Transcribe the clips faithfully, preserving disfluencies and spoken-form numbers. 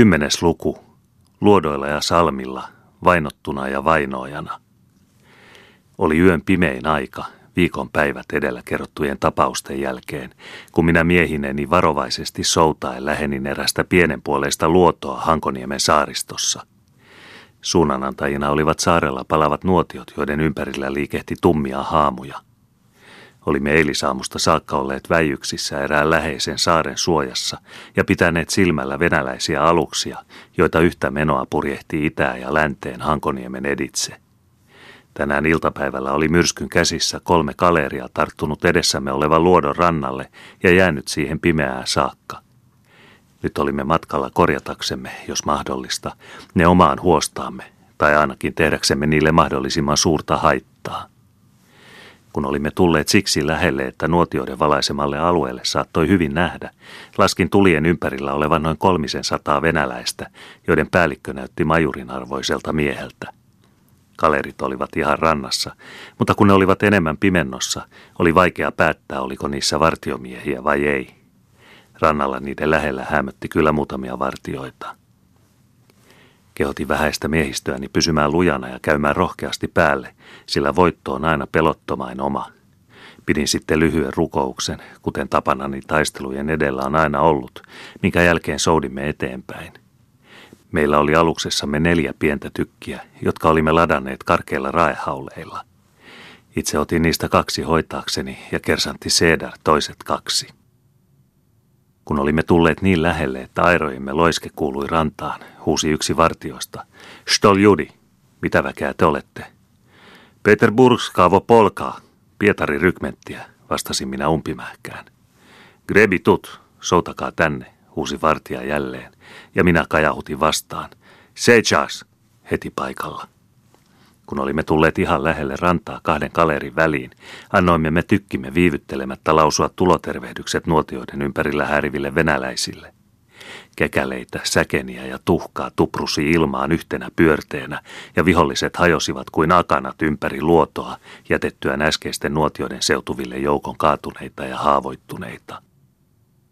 Kymmenes luku. Luodoilla ja salmilla, vainottuna ja vainoajana. Oli yön pimein aika, viikon päivät edellä kerrottujen tapausten jälkeen, kun minä miehineni varovaisesti soutaen lähenin erästä pienenpuoleista luotoa Hankoniemen saaristossa. Suunnanantajina olivat saarella palavat nuotiot, joiden ympärillä liikehti tummia haamuja. Olimme eilisaamusta saakka olleet väijyksissä erään läheisen saaren suojassa ja pitäneet silmällä venäläisiä aluksia, joita yhtä menoa purjehti itään ja länteen Hankoniemen editse. Tänään iltapäivällä oli myrskyn käsissä kolme kaleria tarttunut edessämme olevan luodon rannalle ja jäänyt siihen pimeää saakka. Nyt olimme matkalla korjataksemme, jos mahdollista, ne omaan huostaamme, tai ainakin tehdäksemme niille mahdollisimman suurta haittaa. Kun olimme tulleet siksi lähelle, että nuotioiden valaisemalle alueelle saattoi hyvin nähdä, laskin tulien ympärillä olevan noin kolmisen sataa venäläistä, joiden päällikkö näytti majurin arvoiselta mieheltä. Kalerit olivat ihan rannassa, mutta kun ne olivat enemmän pimennossa, oli vaikea päättää, oliko niissä vartiomiehiä vai ei. Rannalla niiden lähellä hämötti kyllä muutamia vartioita. Kehotin vähäistä miehistöäni pysymään lujana ja käymään rohkeasti päälle, sillä voitto on aina pelottomain oma. Pidin sitten lyhyen rukouksen, kuten tapanani taistelujen edellä on aina ollut, minkä jälkeen soudimme eteenpäin. Meillä oli aluksessamme neljä pientä tykkiä, jotka olimme ladanneet karkeilla raehauleilla. Itse otin niistä kaksi hoitaakseni ja kersantti Seedar toiset kaksi. Kun olimme tulleet niin lähelle, että airojemme loiske kuului rantaan, huusi yksi vartioista. Stoljudi, mitä väkeä te olette? Peterburgskaavo polkaa, Pietari rykmenttiä, vastasin minä umpimähkään. Grebi tut, soutakaa tänne, huusi vartija jälleen, ja minä kajahutin vastaan. Seijas, heti paikalla. Kun olimme tulleet ihan lähelle rantaa kahden kalerin väliin, annoimme me tykkimme viivyttelemättä lausua tulotervehdykset nuotioiden ympärillä hääriville venäläisille. Kekäleitä, säkeniä ja tuhkaa tuprusi ilmaan yhtenä pyörteenä, ja viholliset hajosivat kuin akanat ympäri luotoa, jätettyään äskeisten nuotioiden seutuville joukon kaatuneita ja haavoittuneita.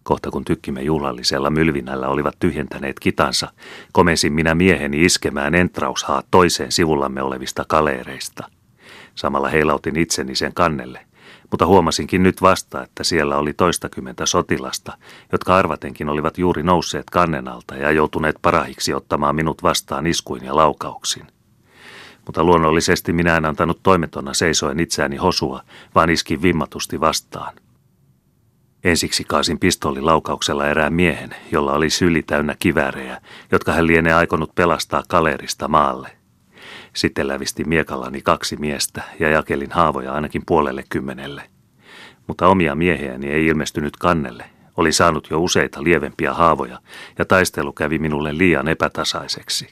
Kohta kun tykkimme juhlallisella mylvinällä olivat tyhjentäneet kitansa, komensin minä mieheni iskemään entraushaa toiseen sivullamme olevista kaleereista. Samalla heilautin itseni sen kannelle, mutta huomasinkin nyt vasta, että siellä oli toistakymmentä sotilasta, jotka arvatenkin olivat juuri nousseet kannen alta ja joutuneet parahiksi ottamaan minut vastaan iskuin ja laukauksin. Mutta luonnollisesti minä en antanut toimetona seisoen itseäni hosua, vaan iskin vimmatusti vastaan. Ensiksi kaasin pistoolilaukauksella erään miehen, jolla oli syli täynnä kiväärejä, jotka hän lienee aikonut pelastaa kaleerista maalle. Sitten lävistin miekallani kaksi miestä ja jakelin haavoja ainakin puolelle kymmenelle. Mutta omia miehiäni ei ilmestynyt kannelle, oli saanut jo useita lievempiä haavoja ja taistelu kävi minulle liian epätasaiseksi.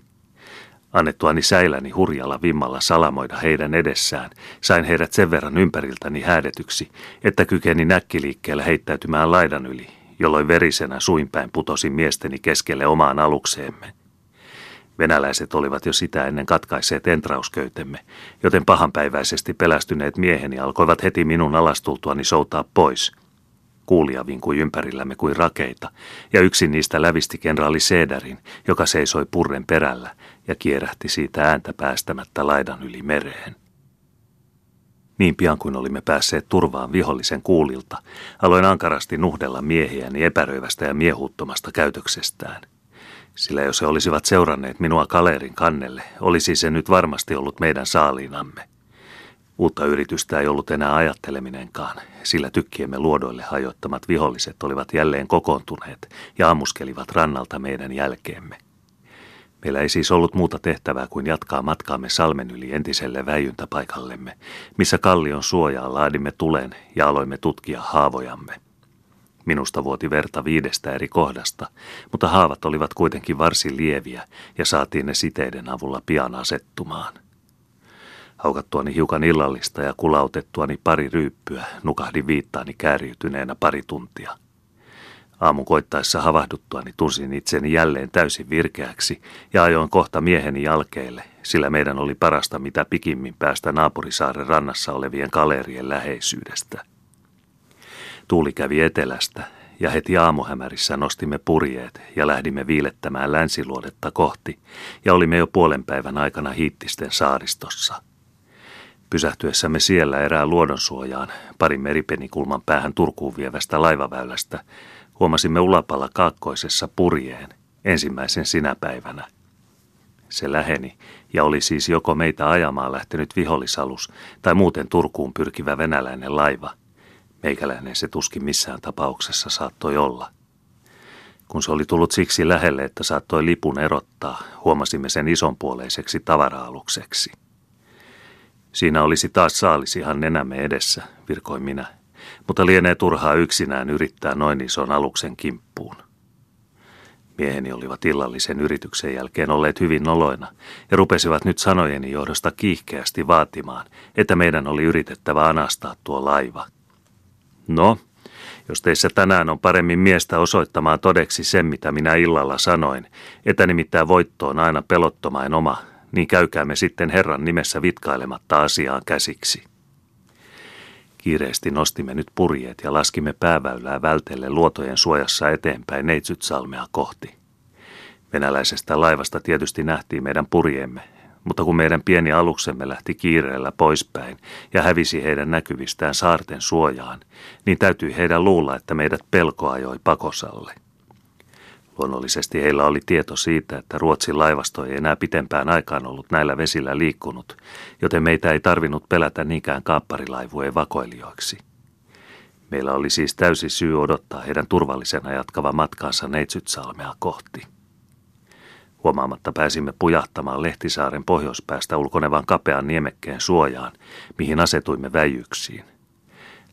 Annettuani säiläni hurjalla vimmalla salamoida heidän edessään, sain heidät sen verran ympäriltäni häädetyksi, että kykenin äkkiliikkeellä heittäytymään laidan yli, jolloin verisenä suinpäin putosin miesteni keskelle omaan alukseemme. Venäläiset olivat jo sitä ennen katkaisseet entrausköytemme, joten pahanpäiväisesti pelästyneet mieheni alkoivat heti minun alastultuani soutaa pois. Kuulija vinkui ympärillämme kuin rakeita, ja yksi niistä lävisti kenraali Seedarin, joka seisoi purren perällä ja kierähti siitä ääntä päästämättä laidan yli mereen. Niin pian kuin olimme päässeet turvaan vihollisen kuulilta, aloin ankarasti nuhdella miehiäni epäröivästä ja miehuuttomasta käytöksestään. Sillä jos he olisivat seuranneet minua kaleerin kannelle, olisi se nyt varmasti ollut meidän saaliinamme. Uutta yritystä ei ollut enää ajatteleminenkaan, sillä tykkiemme luodoille hajoittamat viholliset olivat jälleen kokoontuneet ja ammuskelivat rannalta meidän jälkeemme. Meillä ei siis ollut muuta tehtävää kuin jatkaa matkaamme salmen yli entiselle väijyntäpaikallemme, missä kallion suojaan laadimme tulen ja aloimme tutkia haavojamme. Minusta vuoti verta viidestä eri kohdasta, mutta haavat olivat kuitenkin varsin lieviä ja saatiin ne siteiden avulla pian asettumaan. Haukattuani hiukan illallista ja kulautettuani pari ryyppyä, nukahdin viittaani kääriytyneenä pari tuntia. Aamun koittaessa havahduttuani tunsin itseni jälleen täysin virkeäksi ja ajoin kohta mieheni jalkeille, sillä meidän oli parasta mitä pikimmin päästä naapurisaaren rannassa olevien kaleerien läheisyydestä. Tuuli kävi etelästä ja heti aamuhämärissä nostimme purjeet ja lähdimme viilettämään länsiluodetta kohti ja olimme jo puolen päivän aikana Hiittisten saaristossa. Pysähtyessämme siellä erään luodonsuojaan parin meripenikulman päähän Turkuun vievästä laivaväylästä huomasimme ulapalla kaakkoisessa purjeen ensimmäisen sinä päivänä. Se läheni ja oli siis joko meitä ajamaan lähtenyt vihollisalus tai muuten Turkuun pyrkivä venäläinen laiva. Meikäläinen se tuskin missään tapauksessa saattoi olla. Kun se oli tullut siksi lähelle, että saattoi lipun erottaa, huomasimme sen isonpuoleiseksi tavara-alukseksi. Siinä olisi taas saalis ihan nenämme edessä, virkoin minä, mutta lienee turhaa yksinään yrittää noin ison aluksen kimppuun. Mieheni olivat illallisen yrityksen jälkeen olleet hyvin noloina ja rupesivat nyt sanojeni johdosta kiihkeästi vaatimaan, että meidän oli yritettävä anastaa tuo laiva. No, jos teissä tänään on paremmin miestä osoittamaan todeksi sen, mitä minä illalla sanoin, että nimittäin voitto on aina pelottomain oma, niin käykäämme sitten Herran nimessä vitkailematta asiaan käsiksi. Kiireesti nostimme nyt purjeet ja laskimme pääväylää vältelle luotojen suojassa eteenpäin Neitsytsalmea kohti. Venäläisestä laivasta tietysti nähtiin meidän purjeemme, mutta kun meidän pieni aluksemme lähti kiireellä poispäin ja hävisi heidän näkyvistään saarten suojaan, niin täytyi heidän luulla, että meidät pelko ajoi pakosalle. Luonnollisesti heillä oli tieto siitä, että Ruotsin laivasto ei enää pitempään aikaan ollut näillä vesillä liikkunut, joten meitä ei tarvinnut pelätä niinkään kaapparilaivujen vakoilijoiksi. Meillä oli siis täysi syy odottaa heidän turvallisena jatkava matkaansa Neitsytsalmea kohti. Huomaamatta pääsimme pujahtamaan Lehtisaaren pohjoispäästä ulkonevan kapean niemekkeen suojaan, mihin asetuimme väijyksiin.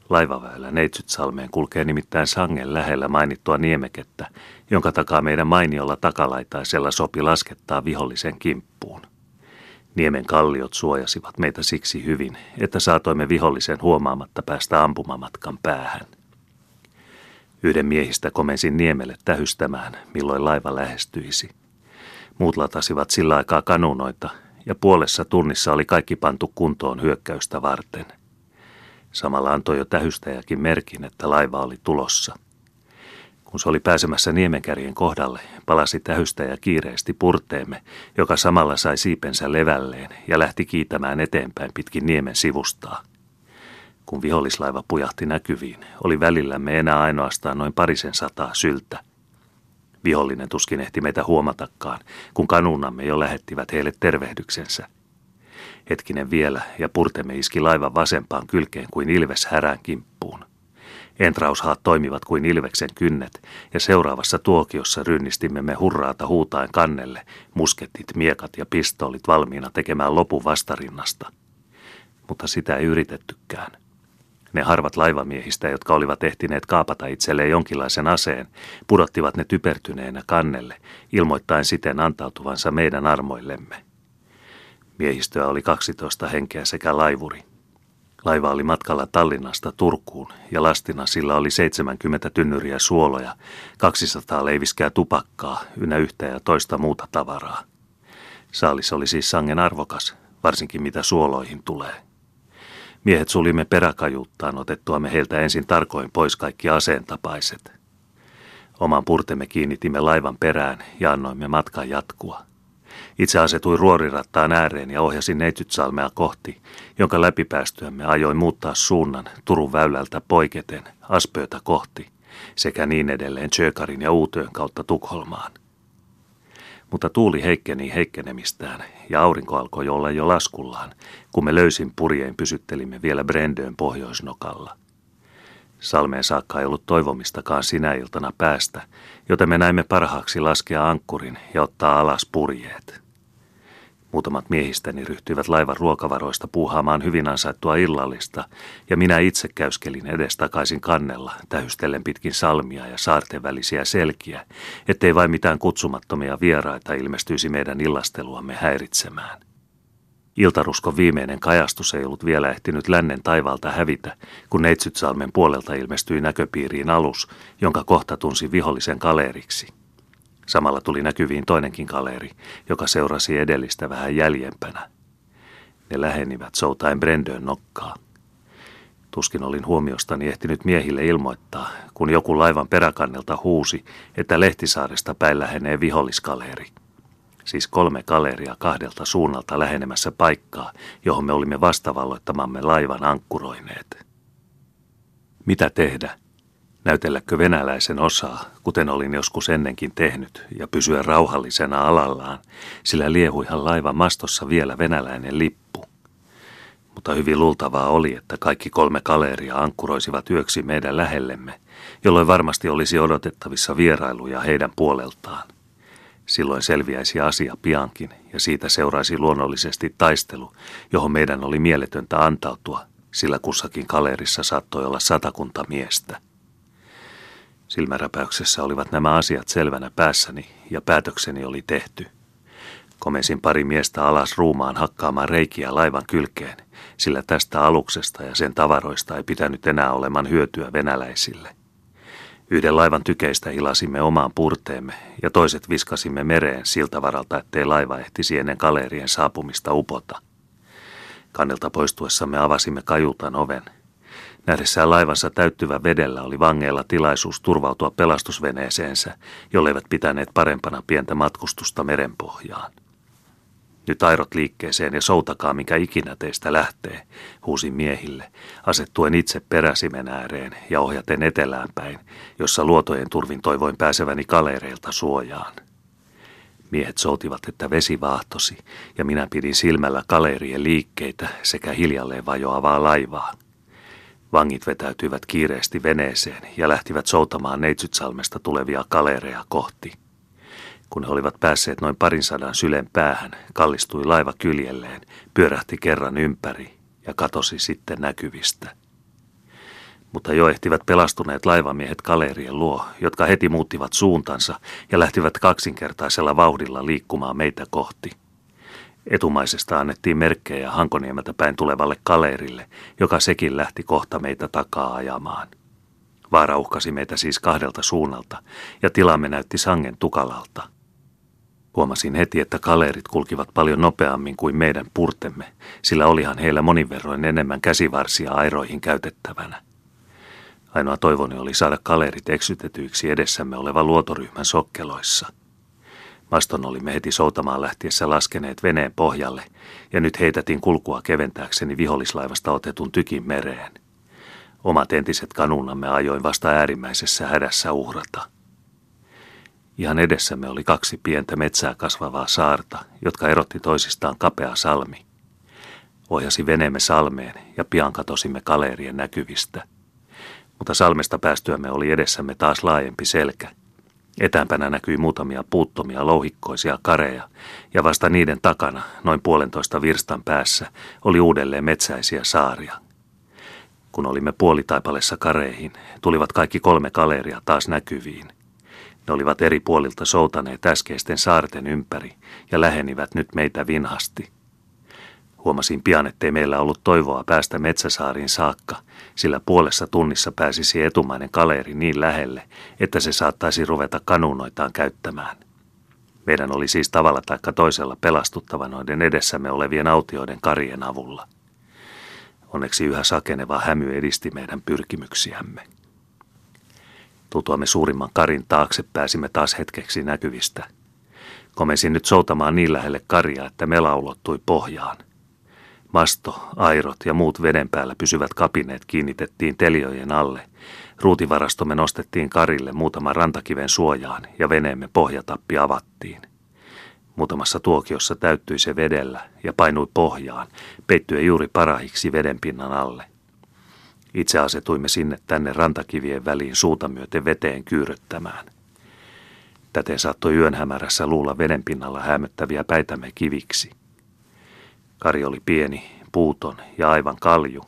Laivaväylä Neitsytsalmeen kulkee nimittäin sangen lähellä mainittua niemekettä, jonka takaa meidän mainiolla takalaitaisella sopi laskettaa vihollisen kimppuun. Niemen kalliot suojasivat meitä siksi hyvin, että saatoimme vihollisen huomaamatta päästä ampumamatkan päähän. Yhden miehistä komensin niemelle tähystämään, milloin laiva lähestyisi. Muut latasivat sillä aikaa kanunoita, ja puolessa tunnissa oli kaikki pantu kuntoon hyökkäystä varten. Samalla antoi jo tähystäjäkin merkin, että laiva oli tulossa. Kun se oli pääsemässä niemenkärjen kohdalle, palasi tähystäjä kiireesti purteemme, joka samalla sai siipensä levälleen ja lähti kiitämään eteenpäin pitkin niemen sivustaa. Kun vihollislaiva pujahti näkyviin, oli välillämme enää ainoastaan noin parisen sataa syltä. Vihollinen tuskin ehti meitä huomatakaan, kun kanuunamme jo lähettivät heille tervehdyksensä. Hetkinen vielä, ja purtemme iski laivan vasempaan kylkeen kuin ilves härän kimppuun. Entraushaat toimivat kuin ilveksen kynnet, ja seuraavassa tuokiossa rynnistimme me hurraata huutaen kannelle, musketit, miekat ja pistoolit valmiina tekemään lopun vastarinnasta. Mutta sitä ei yritettykään. Ne harvat laivamiehistä, jotka olivat ehtineet kaapata itselleen jonkinlaisen aseen, pudottivat ne typertyneenä kannelle, ilmoittaen siten antautuvansa meidän armoillemme. Miehistöä oli kaksitoista henkeä sekä laivuri. Laiva oli matkalla Tallinnasta Turkuun ja lastina sillä oli seitsemänkymmentä tynnyriä suoloja, kaksisataa leiviskää tupakkaa ynnä yhtä ja toista muuta tavaraa. Saalis oli siis sangen arvokas, varsinkin mitä suoloihin tulee. Miehet sulimme peräkajuuttaan otettuamme heiltä ensin tarkoin pois kaikki aseentapaiset. Oman purtemme kiinnitimme laivan perään ja annoimme matkan jatkua. Itse asetuin ruorirattaan ääreen ja ohjasin Neitsytsalmea kohti, jonka läpipäästyämme ajoin muuttaa suunnan Turun väylältä poiketen Aspöötä kohti sekä niin edelleen Tjökarin ja Uutön kautta Tukholmaan. Mutta tuuli heikkeni heikkenemistään ja aurinko alkoi olla jo laskullaan, kun me löysin purjein pysyttelimme vielä Brendöön pohjoisnokalla. Salmeen saakka ei ollut toivomistakaan sinä iltana päästä, joten me näimme parhaaksi laskea ankkurin ja ottaa alas purjeet. Muutamat miehistäni ryhtyivät laivan ruokavaroista puuhaamaan hyvin ansaittua illallista, ja minä itse käyskelin edestakaisin kannella, tähystellen pitkin salmia ja saarten välisiä selkiä, ettei vain mitään kutsumattomia vieraita ilmestyisi meidän illasteluamme häiritsemään. Iltaruskon viimeinen kajastus ei ollut vielä ehtinyt lännen taivaalta hävitä, kun Neitsytsalmen puolelta ilmestyi näköpiiriin alus, jonka kohta tunsi vihollisen kaleeriksi. Samalla tuli näkyviin toinenkin kaleeri, joka seurasi edellistä vähän jäljempänä. Ne lähenivät soutaen Brendön nokkaa. Tuskin olin huomiostani ehtinyt miehille ilmoittaa, kun joku laivan peräkannelta huusi, että Lehtisaaresta päin lähenee viholliskaleeri. Siis kolme kaleeria kahdelta suunnalta lähenemässä paikkaa, johon me olimme vastavalloittamamme laivan ankkuroineet. Mitä tehdä? Näytelläkö venäläisen osaa, kuten olin joskus ennenkin tehnyt, ja pysyä rauhallisena alallaan, sillä liehuihan laivan mastossa vielä venäläinen lippu. Mutta hyvin luultavaa oli, että kaikki kolme kaleeria ankkuroisivat yöksi meidän lähellemme, jolloin varmasti olisi odotettavissa vierailuja heidän puoleltaan. Silloin selviäisi asia piankin, ja siitä seuraisi luonnollisesti taistelu, johon meidän oli mieletöntä antautua, sillä kussakin kaleerissa saattoi olla satakunta miestä. Silmäräpäyksessä olivat nämä asiat selvänä päässäni, ja päätökseni oli tehty. Komensin pari miestä alas ruumaan hakkaamaan reikiä laivan kylkeen, sillä tästä aluksesta ja sen tavaroista ei pitänyt enää oleman hyötyä venäläisille. Yhden laivan tykeistä hilasimme omaan purteemme ja toiset viskasimme mereen siltä varalta, ettei laiva ehtisi ennen kaleerien saapumista upota. Kannelta poistuessamme avasimme kajutan oven. Nähdessään laivansa täyttyvä vedellä oli vangeilla tilaisuus turvautua pelastusveneeseensä, jolleivät pitäneet parempana pientä matkustusta merenpohjaan. Nyt airot liikkeeseen ja soutakaa, mikä ikinä teistä lähtee, huusin miehille, asettuen itse peräsimen ääreen ja ohjaten etelään päin, jossa luotojen turvin toivoin pääseväni kaleereilta suojaan. Miehet soutivat, että vesi vaahtosi, ja minä pidin silmällä kaleerien liikkeitä sekä hiljalleen vajoavaa laivaa. Vangit vetäytyivät kiireesti veneeseen ja lähtivät soutamaan Neitsytsalmesta tulevia kaleereja kohti. Kun he olivat päässeet noin parin sadan sylen päähän, kallistui laiva kyljelleen, pyörähti kerran ympäri ja katosi sitten näkyvistä. Mutta jo ehtivät pelastuneet laivamiehet kaleerien luo, jotka heti muuttivat suuntansa ja lähtivät kaksinkertaisella vauhdilla liikkumaan meitä kohti. Etumaisesta annettiin merkkejä Hankoniemeltä päin tulevalle kaleerille, joka sekin lähti kohta meitä takaa ajamaan. Vaara uhkasi meitä siis kahdelta suunnalta, ja tilamme näytti sangen tukalalta. Huomasin heti, että kaleerit kulkivat paljon nopeammin kuin meidän purtemme, sillä olihan heillä monin verroin enemmän käsivarsia airoihin käytettävänä. Ainoa toivoni oli saada kaleerit eksytetyiksi edessämme olevan luotoryhmän sokkeloissa. Maston olimme heti soutamaan lähtiessä laskeneet veneen pohjalle, ja nyt heitätin kulkua keventääkseni vihollislaivasta otetun tykin mereen. Omat entiset kanuunamme ajoin vasta äärimmäisessä hädässä uhrata. Ihan edessämme oli kaksi pientä metsää kasvavaa saarta, jotka erotti toisistaan kapea salmi. Ohjasi veneemme salmeen ja pian katosimme kaleerien näkyvistä. Mutta salmesta päästyämme oli edessämme taas laajempi selkä. Etäämpänä näkyi muutamia puuttomia louhikkoisia kareja, ja vasta niiden takana, noin puolentoista virstan päässä, oli uudelleen metsäisiä saaria. Kun olimme puolitaipalessa kareihin, tulivat kaikki kolme kaleeria taas näkyviin. Ne olivat eri puolilta soutaneet äskeisten saarten ympäri ja lähenivät nyt meitä vinhasti. Huomasin pian, ettei meillä ollut toivoa päästä metsäsaariin saakka, sillä puolessa tunnissa pääsisi etumainen kaleeri niin lähelle, että se saattaisi ruveta kanuunoitaan käyttämään. Meidän oli siis tavalla taikka toisella pelastuttava noiden edessämme olevien autioiden karien avulla. Onneksi yhä sakeneva hämy edisti meidän pyrkimyksiämme. Tultuamme suurimman karin taakse pääsimme taas hetkeksi näkyvistä. Komensin nyt soutamaan niin lähelle karia, että mela ulottui pohjaan. Masto, airot ja muut veden päällä pysyvät kapineet kiinnitettiin teljojen alle. Ruutivarastomme nostettiin karille muutaman rantakiven suojaan ja veneemme pohjatappi avattiin. Muutamassa tuokiossa täyttyi se vedellä ja painui pohjaan, peittyen juuri parahiksi vedenpinnan alle. Itse asetuimme sinne tänne rantakivien väliin suuta myöten veteen kyyröttämään. Täten saattoi yön hämärässä luulla vedenpinnalla hämöttäviä päitämme kiviksi. Kari oli pieni, puuton ja aivan kalju,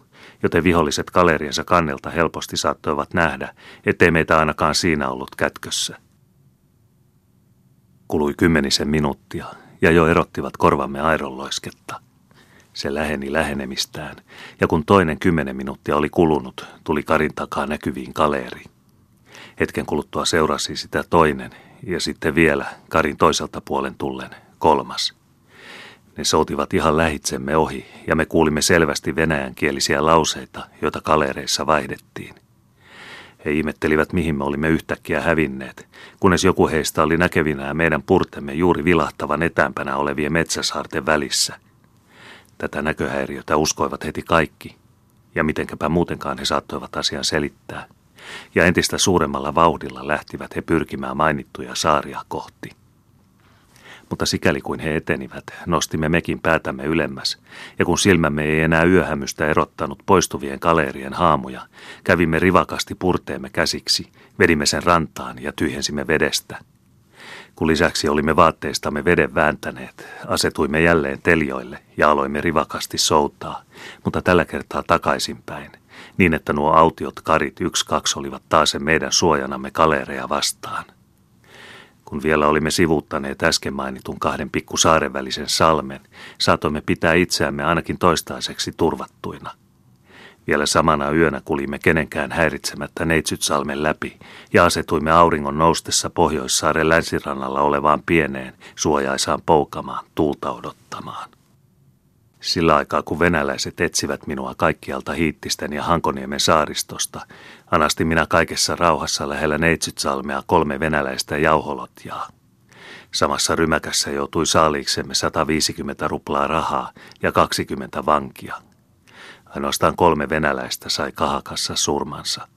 joten viholliset kaleeriensa kannelta helposti saattoivat nähdä, ettei meitä ainakaan siinä ollut kätkössä. Kului kymmenisen minuuttia, ja jo erottivat korvamme aironloisketta. Se läheni lähenemistään, ja kun toinen kymmenen minuuttia oli kulunut, tuli karin takaa näkyviin kaleeri. Hetken kuluttua seurasi sitä toinen, ja sitten vielä karin toiselta puolen tullen kolmas. Ne soutivat ihan lähitsemme ohi, ja me kuulimme selvästi venäjänkielisiä lauseita, joita kalereissa vaihdettiin. He ihmettelivät, mihin me olimme yhtäkkiä hävinneet, kunnes joku heistä oli näkevinään meidän purtemme juuri vilahtavan etäämpänä olevien metsäsaarten välissä. Tätä näköhäiriötä uskoivat heti kaikki, ja mitenkäpä muutenkaan he saattoivat asian selittää, ja entistä suuremmalla vauhdilla lähtivät he pyrkimään mainittuja saaria kohti. Mutta sikäli kuin he etenivät, nostimme mekin päätämme ylemmäs, ja kun silmämme ei enää yöhämystä erottanut poistuvien kaleerien haamuja, kävimme rivakasti purteemme käsiksi, vedimme sen rantaan ja tyhjensimme vedestä. Kun lisäksi olimme vaatteistamme veden vääntäneet, asetuimme jälleen teljoille ja aloimme rivakasti soutaa, mutta tällä kertaa takaisinpäin, niin että nuo autiot karit yksi kaksi olivat taasen meidän suojanamme kaleereja vastaan. Kun vielä olimme sivuuttaneet äsken mainitun kahden pikkusaaren välisen salmen, saatoimme pitää itseämme ainakin toistaiseksi turvattuina. Vielä samana yönä kulimme kenenkään häiritsemättä Neitsytsalmen läpi ja asetuimme auringon noustessa Pohjoissaaren länsirannalla olevaan pieneen, suojaisaan poukamaan, tuulta odottamaan. Sillä aikaa, kun venäläiset etsivät minua kaikkialta Hiittisten ja Hankoniemen saaristosta, anastin minä kaikessa rauhassa lähellä Neitsytsalmea kolme venäläistä jauholotjaa. Samassa rymäkässä joutui saaliiksemme sata viisikymmentä ruplaa rahaa ja kaksikymmentä vankia. Ainoastaan kolme venäläistä sai kahakassa surmansa.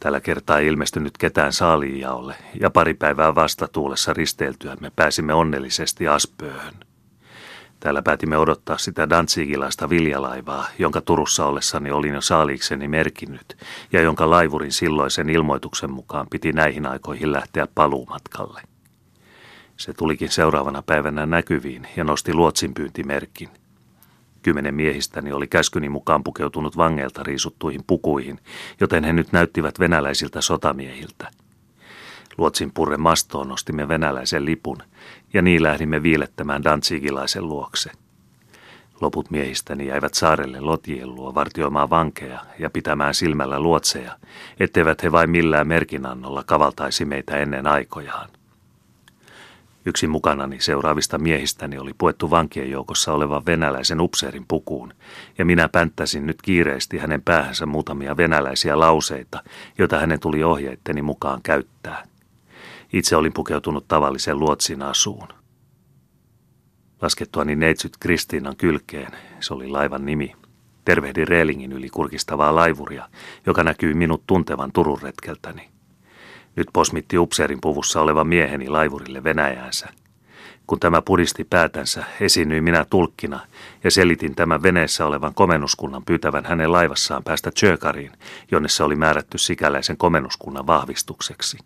Tällä kertaa ei ilmestynyt ketään saaliijaolle, ja pari päivää vastatuulessa risteiltyämme pääsimme onnellisesti Aspööhön. Täällä päätimme odottaa sitä danzigilaista viljalaivaa, jonka Turussa ollessani olin jo saaliikseni merkinnyt, ja jonka laivurin silloisen ilmoituksen mukaan piti näihin aikoihin lähteä paluumatkalle. Se tulikin seuraavana päivänä näkyviin ja nosti luotsinpyyntimerkin. Kymmenen miehistäni oli käskyni mukaan pukeutunut vangeilta riisuttuihin pukuihin, joten he nyt näyttivät venäläisiltä sotamiehiltä. Luotsin purren mastoon nostimme venäläisen lipun, ja niin lähdimme viilettämään danzigilaisen luokse. Loput miehistäni jäivät saarelle lotjien luo vartioimaan vankeja ja pitämään silmällä luotseja, etteivät he vain millään merkinannolla kavaltaisi meitä ennen aikojaan. Yksi mukanani seuraavista miehistäni oli puettu vankien joukossa olevan venäläisen upseerin pukuun, ja minä pänttäsin nyt kiireesti hänen päähänsä muutamia venäläisiä lauseita, joita hänen tuli ohjeitteni mukaan käyttää. Itse olin pukeutunut tavallisen luotsin asuun. Laskettuani neitsyt Kristiinan kylkeen, se oli laivan nimi, tervehdin reelingin yli kurkistavaa laivuria, joka näkyi minut tuntevan Turun retkeltäni. Nyt posmitti upseerin puvussa oleva mieheni laivurille Venäjäänsä. Kun tämä pudisti päätänsä, esiinnyin minä tulkkina ja selitin tämän veneessä olevan komennuskunnan pyytävän hänen laivassaan päästä Tjökariin, jonne se oli määrätty sikäläisen komennuskunnan vahvistukseksi.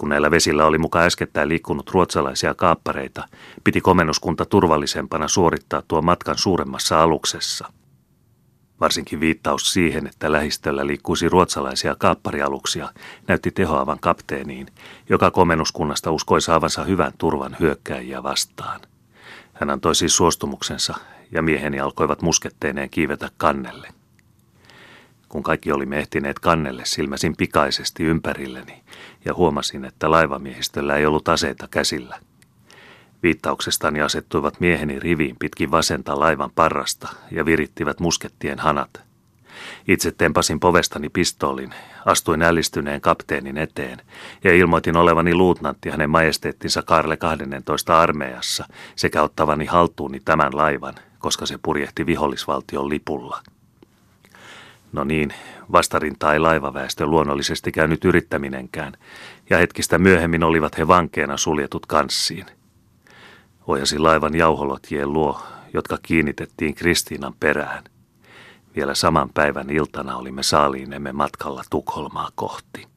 Kun näillä vesillä oli muka äskettäin liikkunut ruotsalaisia kaappareita, piti komennuskunta turvallisempana suorittaa tuo matkan suuremmassa aluksessa. Varsinkin viittaus siihen, että lähistöllä liikkuisi ruotsalaisia kaapparialuksia, näytti tehoavan kapteeniin, joka komennuskunnasta uskoi saavansa hyvän turvan hyökkääjiä vastaan. Hän antoi siis suostumuksensa, ja mieheni alkoivat musketteineen kiivetä kannelle. Kun kaikki olimme ehtineet kannelle, silmäsin pikaisesti ympärilleni, ja huomasin, että laivamiehistöllä ei ollut aseita käsillä. Viittauksestani asettuivat mieheni riviin pitkin vasenta laivan parrasta ja virittivät muskettien hanat. Itse tempasin povestani pistoolin, astuin ällistyneen kapteenin eteen ja ilmoitin olevani luutnantti hänen majesteettinsa Kaarle kahdennentoista armeijassa sekä ottavani haltuuni tämän laivan, koska se purjehti vihollisvaltion lipulla. No niin, vastarintaa ei laivaväestö luonnollisesti käynyt yrittäminenkään, ja hetkistä myöhemmin olivat he vankeena suljetut kanssiin. Ojasin laivan jauholotjien luo, jotka kiinnitettiin Kristiinan perään. Vielä saman päivän iltana olimme saaliinemme matkalla Tukholmaa kohti.